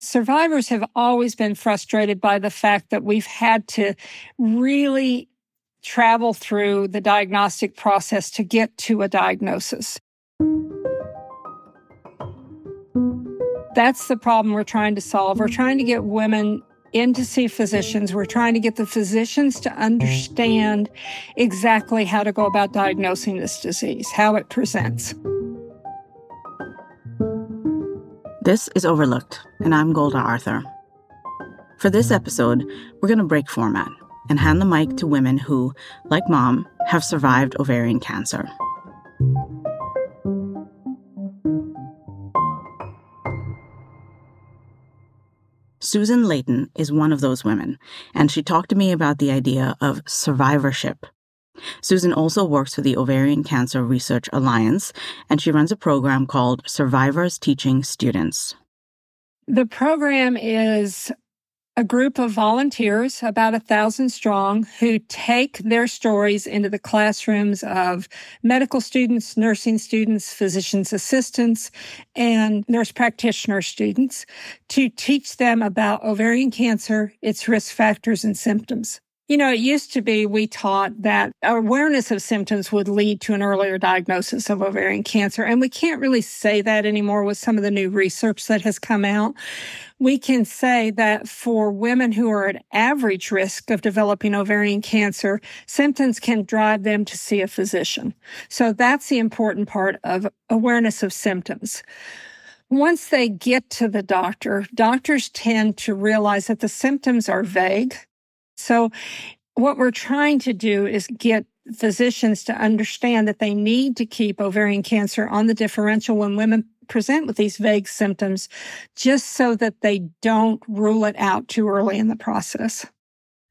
Survivors have always been frustrated by the fact that we've had to really travel through the diagnostic process to get to a diagnosis. That's the problem we're trying to solve. We're trying to get women in to see physicians. We're trying to get the physicians to understand exactly how to go about diagnosing this disease, how it presents. This is Overlooked, and I'm Golda Arthur. For this episode, we're going to break format and hand the mic to women who, like Mom, have survived ovarian cancer. Susan Leighton is one of those women, and she talked to me about the idea of survivorship. Susan also works for the Ovarian Cancer Research Alliance, and she runs a program called Survivors Teaching Students. The program is a group of volunteers, about 1,000 strong, who take their stories into the classrooms of medical students, nursing students, physician's assistants, and nurse practitioner students to teach them about ovarian cancer, its risk factors, and symptoms. You know, it used to be we taught that awareness of symptoms would lead to an earlier diagnosis of ovarian cancer, and we can't really say that anymore with some of the new research that has come out. We can say that for women who are at average risk of developing ovarian cancer, symptoms can drive them to see a physician. So that's the important part of awareness of symptoms. Once they get to the doctor, doctors tend to realize that the symptoms are vague. So what we're trying to do is get physicians to understand that they need to keep ovarian cancer on the differential when women present with these vague symptoms, just so that they don't rule it out too early in the process.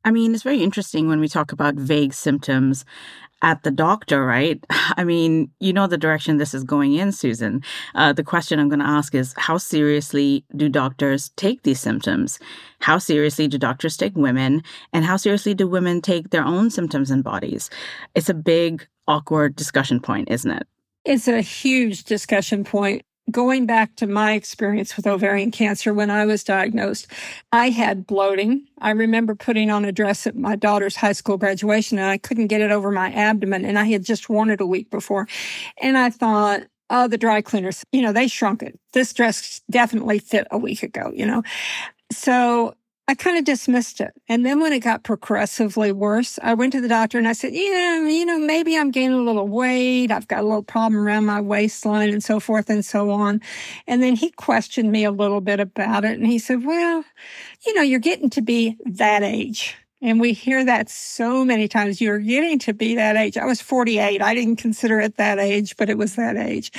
I mean, it's very interesting when we talk about vague symptoms at the doctor, right? I mean, you know the direction this is going in, Susan. The question I'm going to ask is, how seriously do doctors take these symptoms? How seriously do doctors take women? And how seriously do women take their own symptoms and bodies? It's a big, awkward discussion point, isn't it? It's a huge discussion point. Going back to my experience with ovarian cancer, when I was diagnosed, I had bloating. I remember putting on a dress at my daughter's high school graduation, and I couldn't get it over my abdomen, and I had just worn it a week before. And I thought, oh, the dry cleaners, they shrunk it. This dress definitely fit a week ago, So I kind of dismissed it. And then when it got progressively worse, I went to the doctor and I said, maybe I'm gaining a little weight. I've got a little problem around my waistline and so forth and so on. And then he questioned me a little bit about it. And he said, you're getting to be that age. And we hear that so many times. You're getting to be that age. I was 48. I didn't consider it that age, but it was that age.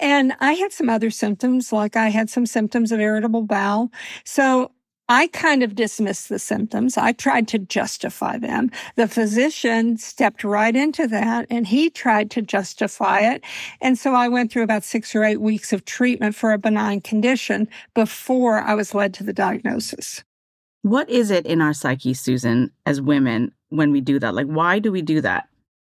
And I had some other symptoms, like I had some symptoms of irritable bowel. So I kind of dismissed the symptoms. I tried to justify them. The physician stepped right into that, and he tried to justify it. And so I went through about 6 or 8 weeks of treatment for a benign condition before I was led to the diagnosis. What is it in our psyche, Susan, as women, when we do that? Why do we do that?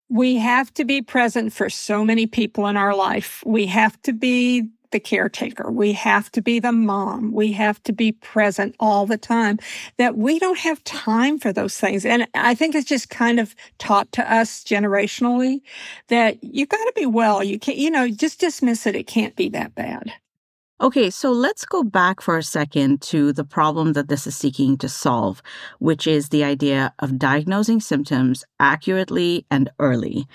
We have to be present for so many people in our life. We have to be the caretaker. We have to be the mom. We have to be present all the time, that we don't have time for those things. And I think it's just kind of taught to us generationally that you've got to be well. You can't, just dismiss it. It can't be that bad. Okay, so let's go back for a second to the problem that this is seeking to solve, which is the idea of diagnosing symptoms accurately and early.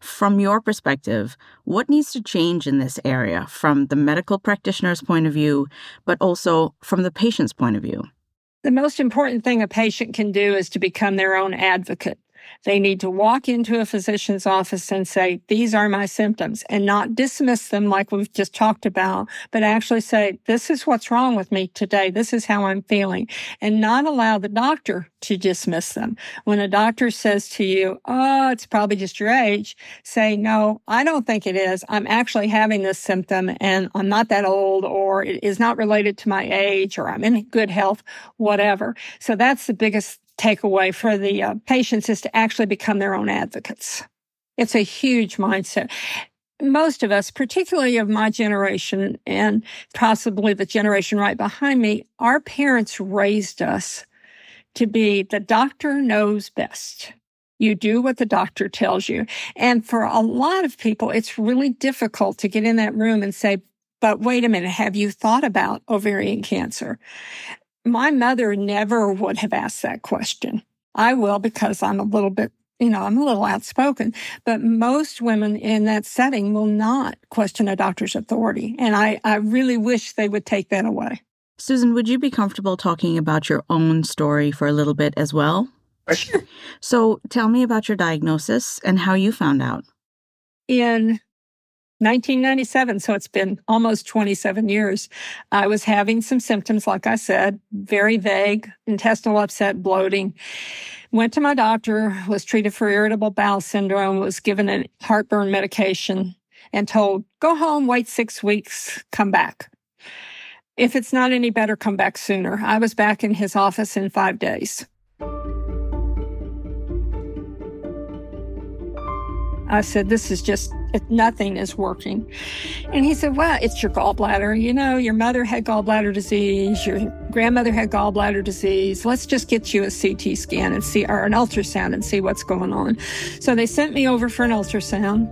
From your perspective, what needs to change in this area from the medical practitioner's point of view, but also from the patient's point of view? The most important thing a patient can do is to become their own advocate. They need to walk into a physician's office and say, these are my symptoms, and not dismiss them like we've just talked about, but actually say, this is what's wrong with me today. This is how I'm feeling, and not allow the doctor to dismiss them. When a doctor says to you, oh, it's probably just your age, say, no, I don't think it is. I'm actually having this symptom, and I'm not that old, or it is not related to my age, or I'm in good health, whatever. So that's the biggest takeaway for the patients, is to actually become their own advocates. It's a huge mindset. most of us, particularly of my generation and possibly the generation right behind me, our parents raised us to be the doctor knows best. You do what the doctor tells you. And for a lot of people, it's really difficult to get in that room and say, but wait a minute, have you thought about ovarian cancer? My mother never would have asked that question. I will because I'm a little bit, I'm a little outspoken, but most women in that setting will not question a doctor's authority. And I really wish they would take that away. Susan, would you be comfortable talking about your own story for a little bit as well? Sure. So tell me about your diagnosis and how you found out. In 1997, so it's been almost 27 years, I was having some symptoms, like I said, very vague, intestinal upset, bloating. Went to my doctor, was treated for irritable bowel syndrome, was given a heartburn medication, and told, go home, wait 6 weeks, come back. If it's not any better, come back sooner. I was back in his office in 5 days. I said, this is just, nothing is working. And he said, well, it's your gallbladder. Your mother had gallbladder disease. Your grandmother had gallbladder disease. Let's just get you a CT scan and see, or an ultrasound and see what's going on. So they sent me over for an ultrasound.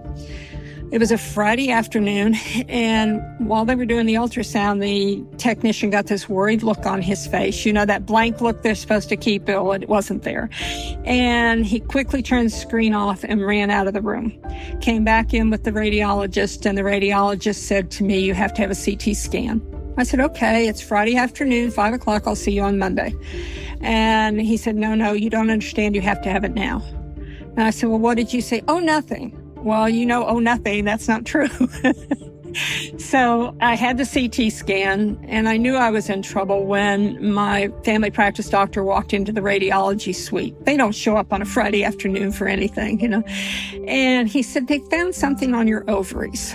It was a Friday afternoon, and while they were doing the ultrasound, the technician got this worried look on his face. That blank look they're supposed to keep, Bill, it wasn't there. And he quickly turned the screen off and ran out of the room. Came back in with the radiologist, and the radiologist said to me, you have to have a CT scan. I said, okay, it's Friday afternoon, 5 o'clock, I'll see you on Monday. And he said, no, you don't understand, you have to have it now. And I said, well, what did you say? Oh, nothing. Well, nothing, that's not true. So I had the CT scan, and I knew I was in trouble when my family practice doctor walked into the radiology suite. They don't show up on a Friday afternoon for anything, And he said, they found something on your ovaries.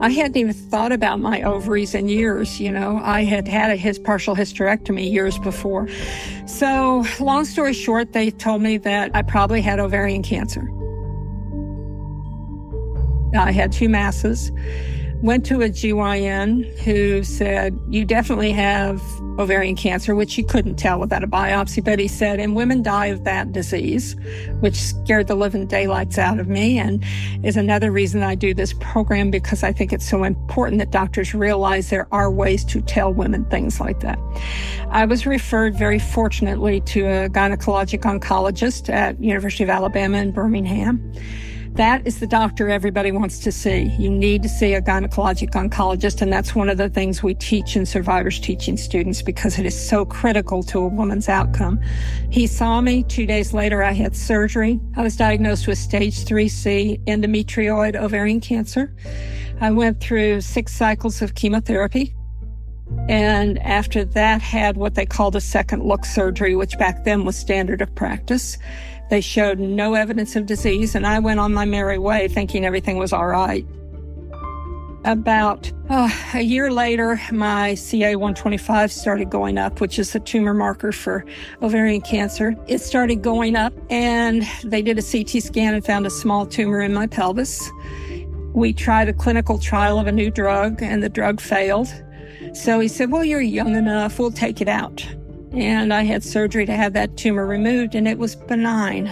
I hadn't even thought about my ovaries in years, I had had a partial hysterectomy years before. So long story short, they told me that I probably had ovarian cancer. I had two masses, went to a GYN who said, you definitely have ovarian cancer, which you couldn't tell without a biopsy. But he said, and women die of that disease, which scared the living daylights out of me and is another reason I do this program, because I think it's so important that doctors realize there are ways to tell women things like that. I was referred very fortunately to a gynecologic oncologist at University of Alabama in Birmingham. That is the doctor everybody wants to see. You need to see a gynecologic oncologist, and that's one of the things we teach in Survivors Teaching Students because it is so critical to a woman's outcome. He saw me. 2 days later, I had surgery. I was diagnosed with stage 3C endometrioid ovarian cancer. I went through 6 cycles of chemotherapy, and after that had what they called a second look surgery, which back then was standard of practice. They showed no evidence of disease, and I went on my merry way thinking everything was all right. About a year later, my CA-125 started going up, which is the tumor marker for ovarian cancer. It started going up, and they did a CT scan and found a small tumor in my pelvis. We tried a clinical trial of a new drug, and the drug failed. So he said, well, you're young enough, we'll take it out. And I had surgery to have that tumor removed, and it was benign.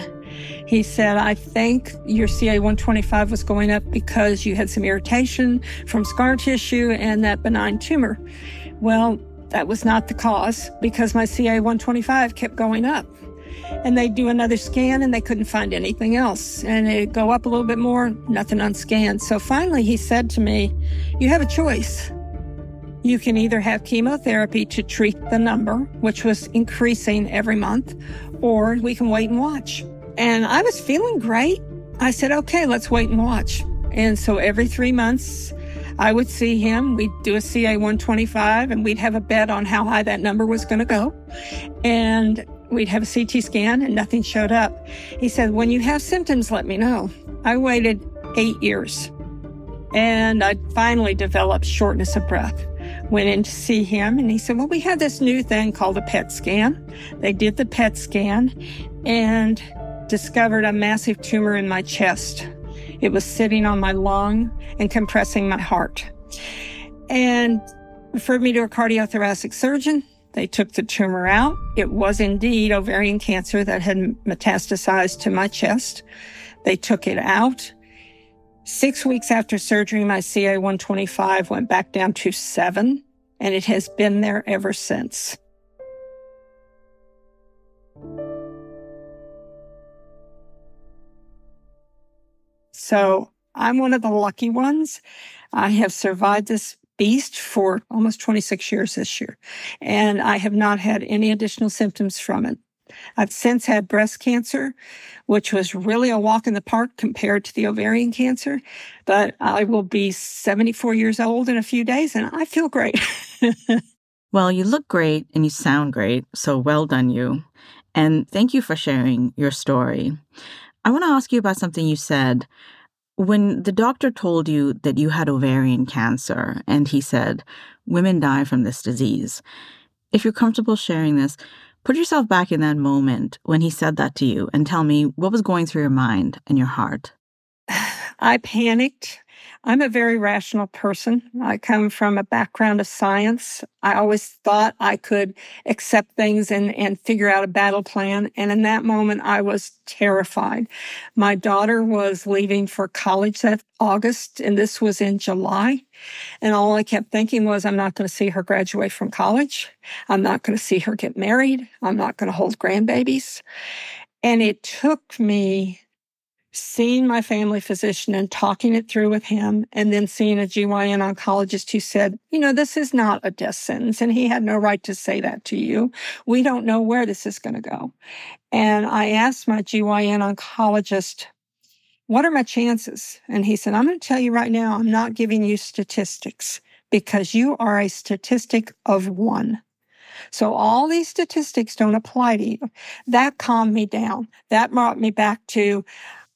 He said, I think your CA-125 was going up because you had some irritation from scar tissue and that benign tumor. Well, that was not the cause because my CA-125 kept going up. And they do another scan, and they couldn't find anything else. And it'd go up a little bit more, nothing unscanned. So finally he said to me, you have a choice. You can either have chemotherapy to treat the number, which was increasing every month, or we can wait and watch. And I was feeling great. I said, okay, let's wait and watch. And so every 3 months, I would see him. We'd do a CA-125, and we'd have a bet on how high that number was going to go. And we'd have a CT scan, and nothing showed up. He said, when you have symptoms, let me know. I waited 8 years, and I finally developed shortness of breath. Went in to see him, and he said, well, we had this new thing called a PET scan. They did the PET scan and discovered a massive tumor in my chest. It was sitting on my lung and compressing my heart. And referred me to a cardiothoracic surgeon. They took the tumor out. It was indeed ovarian cancer that had metastasized to my chest. They took it out. 6 weeks after surgery, my CA-125 went back down to 7, and it has been there ever since. So I'm one of the lucky ones. I have survived this beast for almost 26 years this year, and I have not had any additional symptoms from it. I've since had breast cancer, which was really a walk in the park compared to the ovarian cancer, but I will be 74 years old in a few days, and I feel great. Well, you look great, and you sound great, so well done you. And thank you for sharing your story. I want to ask you about something you said. When the doctor told you that you had ovarian cancer, and he said, women die from this disease. If you're comfortable sharing this, put yourself back in that moment when he said that to you and tell me what was going through your mind and your heart. I panicked. I'm a very rational person. I come from a background of science. I always thought I could accept things and figure out a battle plan. And in that moment, I was terrified. My daughter was leaving for college that August, and this was in July. And all I kept thinking was, I'm not going to see her graduate from college. I'm not going to see her get married. I'm not going to hold grandbabies. And it took me seeing my family physician and talking it through with him, and then seeing a GYN oncologist who said, this is not a death sentence, and he had no right to say that to you. We don't know where this is going to go. And I asked my GYN oncologist, what are my chances? And he said, I'm going to tell you right now, I'm not giving you statistics because you are a statistic of one. So all these statistics don't apply to you. That calmed me down. That brought me back to,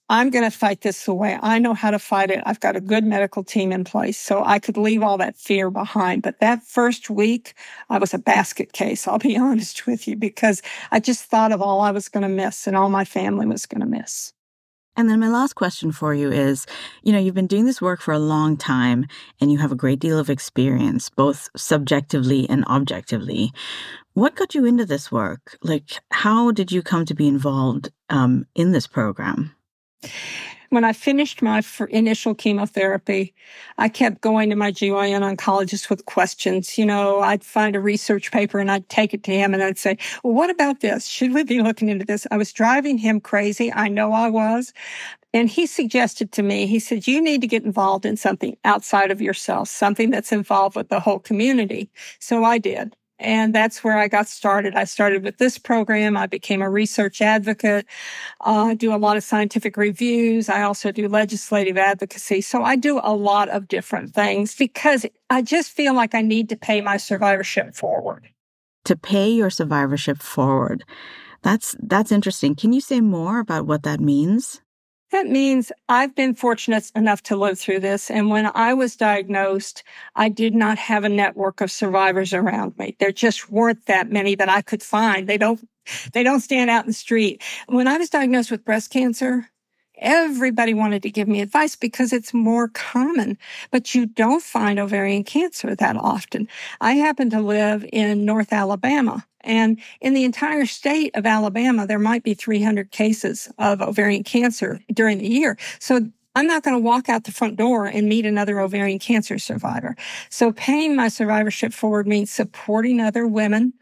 I'm going to fight this the way I know how to fight it. I've got a good medical team in place, so I could leave all that fear behind. But that first week, I was a basket case, I'll be honest with you, because I just thought of all I was going to miss and all my family was going to miss. And then my last question for you is, you've been doing this work for a long time and you have a great deal of experience, both subjectively and objectively. What got you into this work? How did you come to be involved in this program? When I finished my initial chemotherapy, I kept going to my GYN oncologist with questions. I'd find a research paper and I'd take it to him and I'd say, well, what about this? Should we be looking into this? I was driving him crazy. I know I was. And he suggested to me, he said, you need to get involved in something outside of yourself, something that's involved with the whole community. So I did. And that's where I got started. I started with this program. I became a research advocate. I do a lot of scientific reviews. I also do legislative advocacy. So I do a lot of different things because I just feel like I need to pay my survivorship forward. To pay your survivorship forward. That's interesting. Can you say more about what that means? That means I've been fortunate enough to live through this. And when I was diagnosed, I did not have a network of survivors around me. There just weren't that many that I could find. They don't stand out in the street. When I was diagnosed with breast cancer, everybody wanted to give me advice because it's more common, but you don't find ovarian cancer that often. I happen to live in North Alabama, and in the entire state of Alabama, there might be 300 cases of ovarian cancer during the year. So I'm not going to walk out the front door and meet another ovarian cancer survivor. So paying my survivorship forward means supporting other women,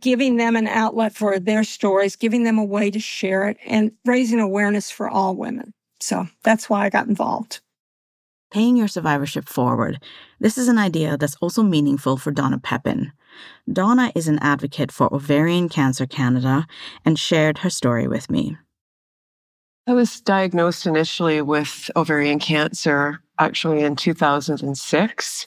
giving them an outlet for their stories, giving them a way to share it, and raising awareness for all women. So that's why I got involved. Paying your survivorship forward. This is an idea that's also meaningful for Donna Peppin. Donna is an advocate for Ovarian Cancer Canada and shared her story with me. I was diagnosed initially with ovarian cancer actually in 2006.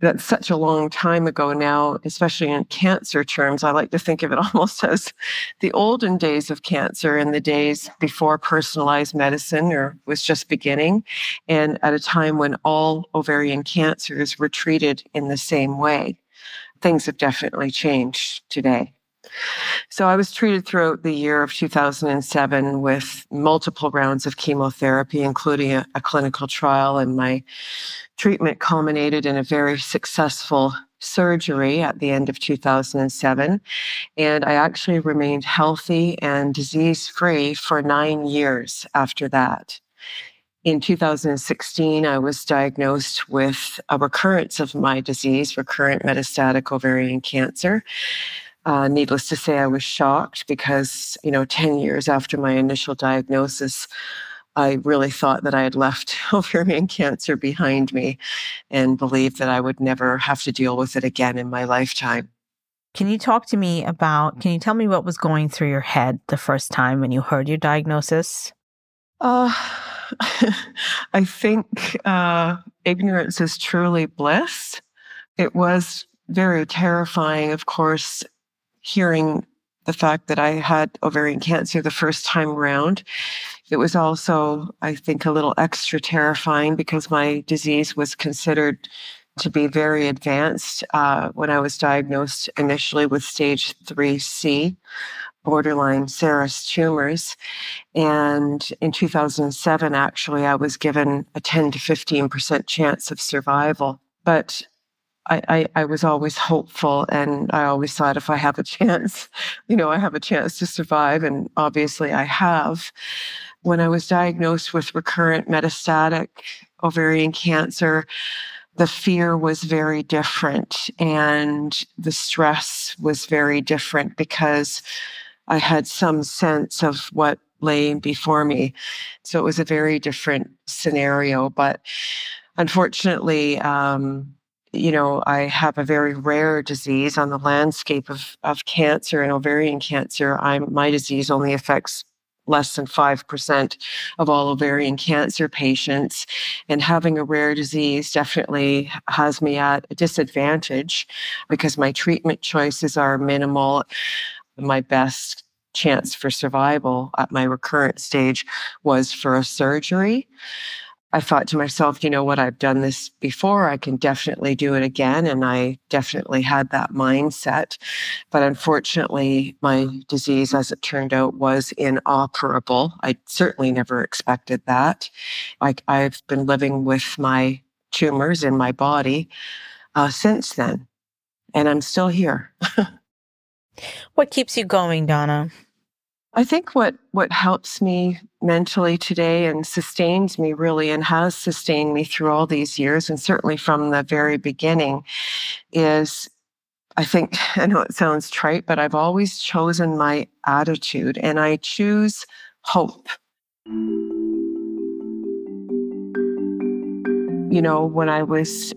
That's such a long time ago now, especially in cancer terms. I like to think of it almost as the olden days of cancer and the days before personalized medicine or was just beginning, and at a time when all ovarian cancers were treated in the same way. Things have definitely changed today. So I was treated throughout the year of 2007 with multiple rounds of chemotherapy, including a clinical trial, and my treatment culminated in a very successful surgery at the end of 2007. And I actually remained healthy and disease-free for 9 years after that. In 2016, I was diagnosed with a recurrence of my disease, recurrent metastatic ovarian cancer. Needless to say, I was shocked because, 10 years after my initial diagnosis, I really thought that I had left ovarian cancer behind me and believed that I would never have to deal with it again in my lifetime. Can you tell me what was going through your head the first time when you heard your diagnosis? I think ignorance is truly bliss. It was very terrifying, of course, hearing the fact that I had ovarian cancer the first time around. It was also, I think, a little extra terrifying because my disease was considered to be very advanced when I was diagnosed initially with stage 3C, borderline serous tumors. And in 2007, actually, I was given a 10 to 15% chance of survival. But I was always hopeful, and I always thought if I have a chance, I have a chance to survive, and obviously I have. When I was diagnosed with recurrent metastatic ovarian cancer, the fear was very different and the stress was very different because I had some sense of what lay before me. So it was a very different scenario. But unfortunately, I have a very rare disease on the landscape of cancer and ovarian cancer. My disease only affects less than 5% of all ovarian cancer patients. And having a rare disease definitely has me at a disadvantage because my treatment choices are minimal. My best chance for survival at my recurrent stage was for a surgery. I thought to myself, what, I've done this before, I can definitely do it again. And I definitely had that mindset. But unfortunately, my disease, as it turned out, was inoperable. I certainly never expected that. I've been living with my tumors in my body since then, and I'm still here. What keeps you going, Donna? I think what helps me mentally today and sustains me really and has sustained me through all these years, and certainly from the very beginning, is, I know it sounds trite, but I've always chosen my attitude, and I choose hope. When I was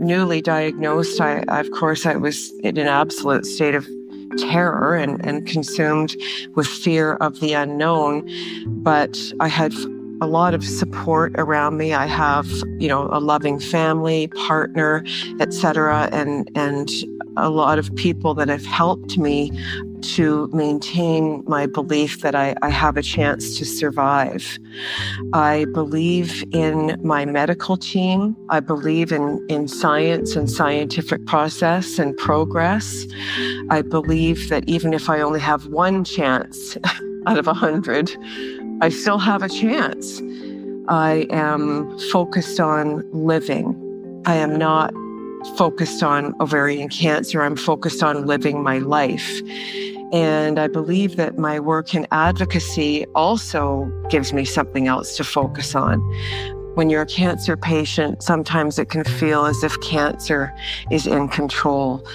newly diagnosed, I was in an absolute state of terror and consumed with fear of the unknown. But I had a lot of support around me. I have, a loving family, partner, etc., and a lot of people that have helped me to maintain my belief that I have a chance to survive. I believe in my medical team. I believe in science and scientific process and progress. I believe that even if I only have one chance out of 100, I still have a chance. I am focused on living. I am not focused on ovarian cancer. I'm focused on living my life. And I believe that my work in advocacy also gives me something else to focus on. When you're a cancer patient, sometimes it can feel as if cancer is in control.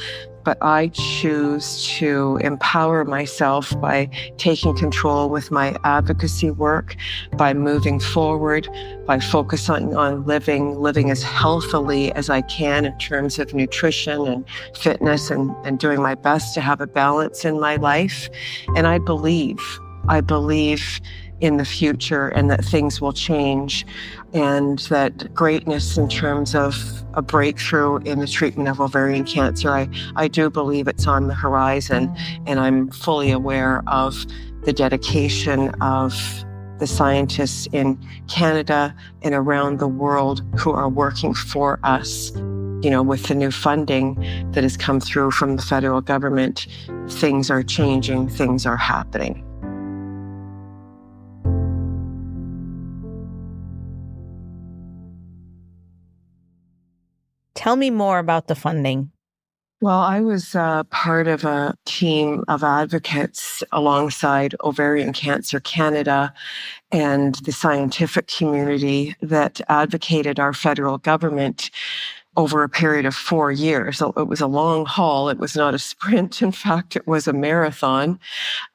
But I choose to empower myself by taking control with my advocacy work, by moving forward, by focusing on living as healthily as I can in terms of nutrition and fitness and doing my best to have a balance in my life. And I believe in the future and that things will change and that greatness in terms of a breakthrough in the treatment of ovarian cancer, I do believe it's on the horizon, and I'm fully aware of the dedication of the scientists in Canada and around the world who are working for us. you know, with the new funding that has come through from the federal government, things are changing, things are happening. Tell me more about the funding. Well, I was part of a team of advocates alongside Ovarian Cancer Canada and the scientific community that advocated our federal government over a period of 4 years. So it was a long haul. It was not a sprint. In fact, it was a marathon.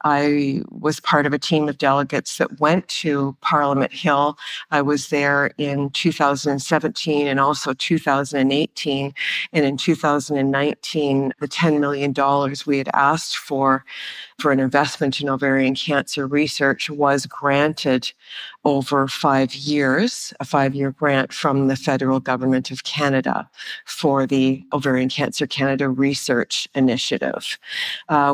I was part of a team of delegates that went to Parliament Hill. I was there in 2017 and also 2018. And in 2019, the $10 million we had asked for an investment in ovarian cancer research was granted over 5 years, a 5-year grant from the federal government of Canada for the Ovarian Cancer Canada Research Initiative.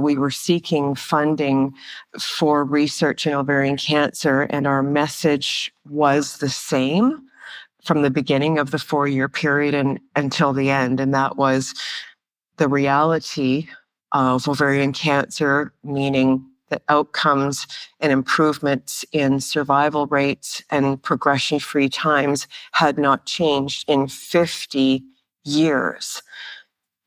We were seeking funding for research in ovarian cancer, and our message was the same from the beginning of the 4-year period and until the end, and that was the reality of ovarian cancer, meaning the outcomes and improvements in survival rates and progression-free times had not changed in 50 years,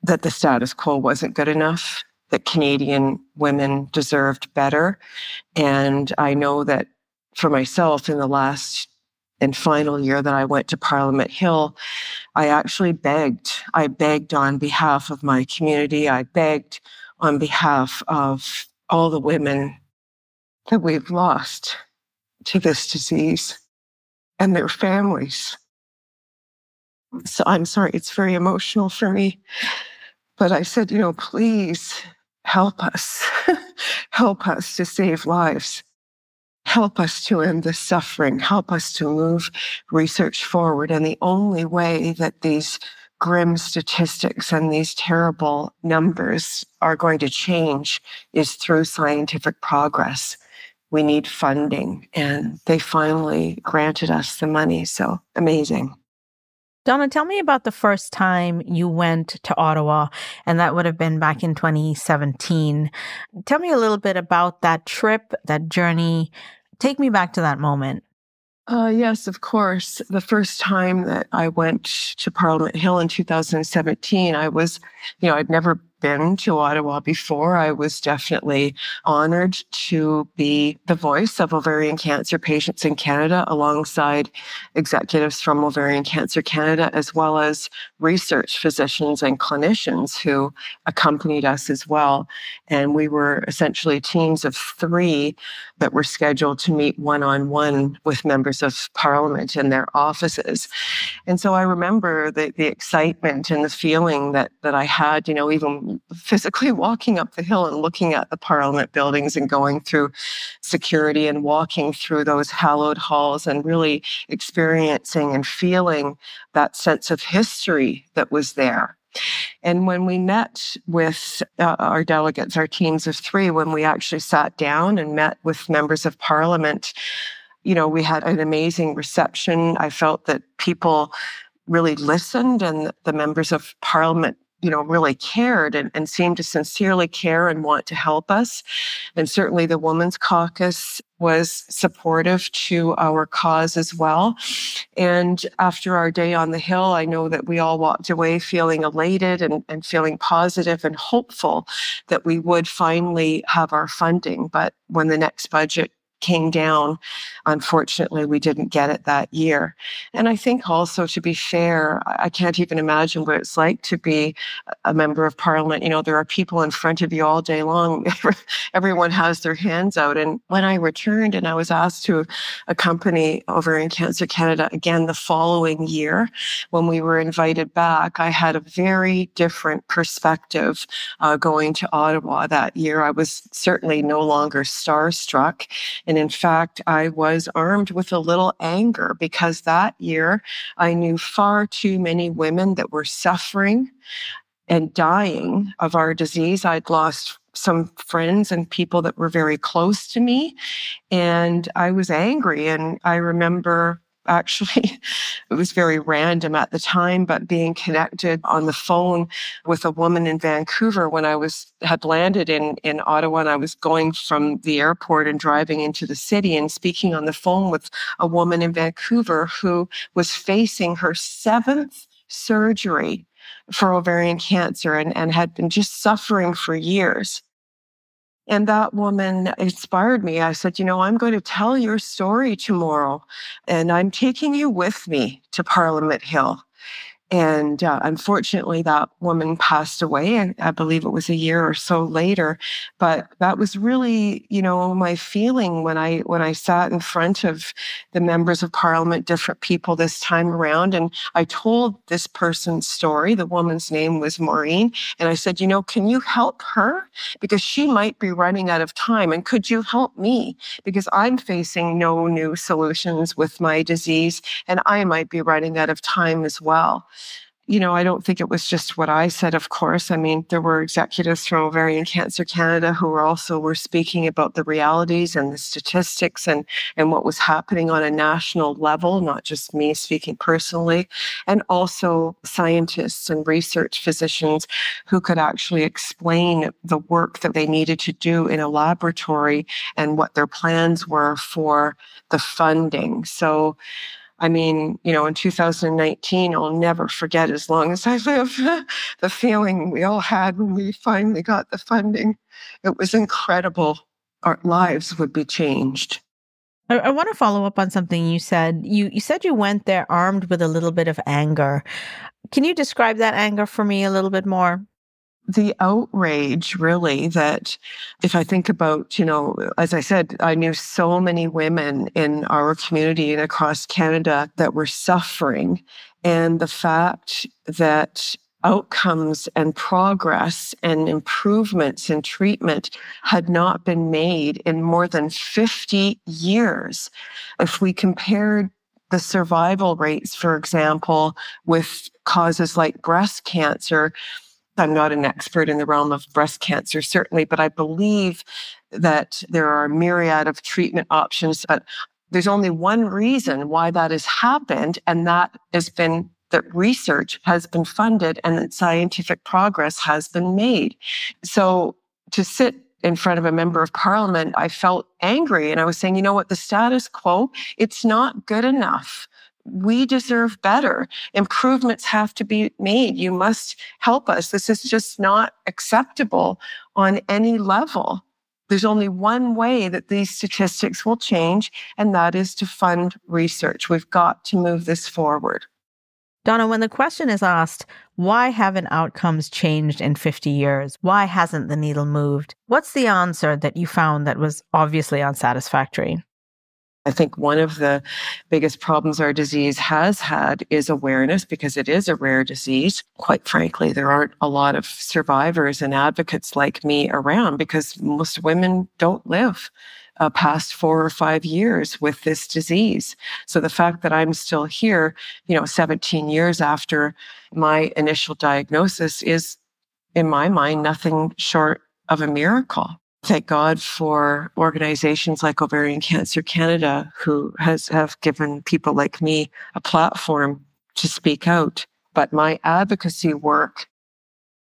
that the status quo wasn't good enough, that Canadian women deserved better. And I know that for myself, in the last and final year that I went to Parliament Hill, I actually begged. I begged on behalf of my community. I begged on behalf of all the women that we've lost to this disease and their families. So I'm sorry, it's very emotional for me. But I said, you know, please help us. Help us to save lives. Help us to end the suffering. Help us to move research forward. And the only way that these grim statistics and these terrible numbers are going to change is through scientific progress. We need funding. And they finally granted us the money. So amazing. Donna, tell me about the first time you went to Ottawa, and that would have been back in 2017. Tell me a little bit about that trip, that journey. Take me back to that moment. Yes, of course. The first time that I went to Parliament Hill in 2017, I was, you know, I'd never been to Ottawa before. I was definitely honored to be the voice of ovarian cancer patients in Canada alongside executives from Ovarian Cancer Canada, as well as research physicians and clinicians who accompanied us as well. And we were essentially teams of 3 that were scheduled to meet one-on-one with members of Parliament in their offices. And so I remember the excitement and the feeling that I had, you know, even physically walking up the hill and looking at the Parliament buildings and going through security and walking through those hallowed halls and really experiencing and feeling that sense of history that was there. And when we met with our delegates, our teams of 3, when we actually sat down and met with members of Parliament, you know, we had an amazing reception. I felt that people really listened, and the members of Parliament, you know, really cared and seemed to sincerely care and want to help us. And certainly the Women's Caucus was supportive to our cause as well. And after our day on the Hill, I know that we all walked away feeling elated and feeling positive and hopeful that we would finally have our funding. But when the next budget came down, unfortunately, we didn't get it that year. And I think also, to be fair, I can't even imagine what it's like to be a member of Parliament. You know, there are people in front of you all day long. Everyone has their hands out. And when I returned and I was asked to accompany Ovarian Cancer Canada again the following year, when we were invited back, I had a very different perspective going to Ottawa that year. I was certainly no longer starstruck. And in fact, I was armed with a little anger, because that year I knew far too many women that were suffering and dying of our disease. I'd lost some friends and people that were very close to me, and I was angry. And I remember actually. It was very random at the time, but being connected on the phone with a woman in Vancouver when I had landed in Ottawa, and I was going from the airport and driving into the city, and speaking on the phone with a woman in Vancouver who was facing her 7th surgery for ovarian cancer and had been just suffering for years. And that woman inspired me. I said, I'm going to tell your story tomorrow, and I'm taking you with me to Parliament Hill. And unfortunately, that woman passed away, and I believe it was a year or so later. But that was really, my feeling when I sat in front of the members of Parliament, different people this time around, and I told this person's story. The woman's name was Maureen, and I said, can you help her? Because she might be running out of time, and could you help me? Because I'm facing no new solutions with my disease, and I might be running out of time as well. I don't think it was just what I said, of course. I mean, there were executives from Ovarian Cancer Canada who were speaking about the realities and the statistics and what was happening on a national level, not just me speaking personally, and also scientists and research physicians who could actually explain the work that they needed to do in a laboratory and what their plans were for the funding. So, in 2019, I'll never forget, as long as I live, the feeling we all had when we finally got the funding. It was incredible. Our lives would be changed. I want to follow up on something you said. You said you went there armed with a little bit of anger. Can you describe that anger for me a little bit more? The outrage, really, that if I think about, as I said, I knew so many women in our community and across Canada that were suffering, and the fact that outcomes and progress and improvements in treatment had not been made in more than 50 years. If we compared the survival rates, for example, with causes like breast cancer, I'm not an expert in the realm of breast cancer, certainly, but I believe that there are a myriad of treatment options. But there's only one reason why that has happened, and that has been that research has been funded and that scientific progress has been made. So to sit in front of a member of Parliament, I felt angry, and I was saying, the status quo, it's not good enough. We deserve better. Improvements have to be made. You must help us. This is just not acceptable on any level. There's only one way that these statistics will change, and that is to fund research. We've got to move this forward. Donna, when the question is asked, why haven't outcomes changed in 50 years? Why hasn't the needle moved? What's the answer that you found that was obviously unsatisfactory? I think one of the biggest problems our disease has had is awareness, because it is a rare disease. Quite frankly, there aren't a lot of survivors and advocates like me around, because most women don't live past 4 or 5 years with this disease. So the fact that I'm still here, 17 years after my initial diagnosis is, in my mind, nothing short of a miracle. Thank God for organizations like Ovarian Cancer Canada, who have given people like me a platform to speak out. But my advocacy work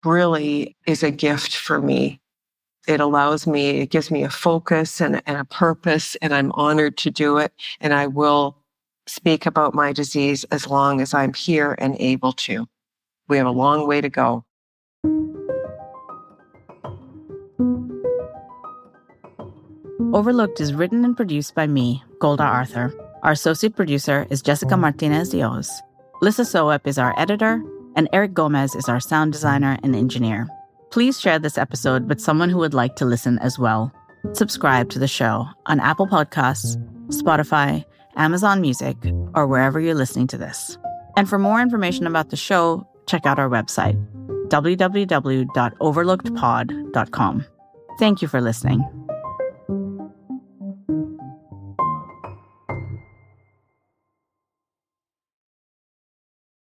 really is a gift for me. It gives me a focus and a purpose, and I'm honored to do it. And I will speak about my disease as long as I'm here and able to. We have a long way to go. Overlooked is written and produced by me, Golda Arthur. Our associate producer is Jessica Martinez-Dios. Lisa Soep is our editor, and Eric Gomez is our sound designer and engineer. Please share this episode with someone who would like to listen as well. Subscribe to the show on Apple Podcasts, Spotify, Amazon Music, or wherever you're listening to this. And for more information about the show, check out our website, www.overlookedpod.com. Thank you for listening.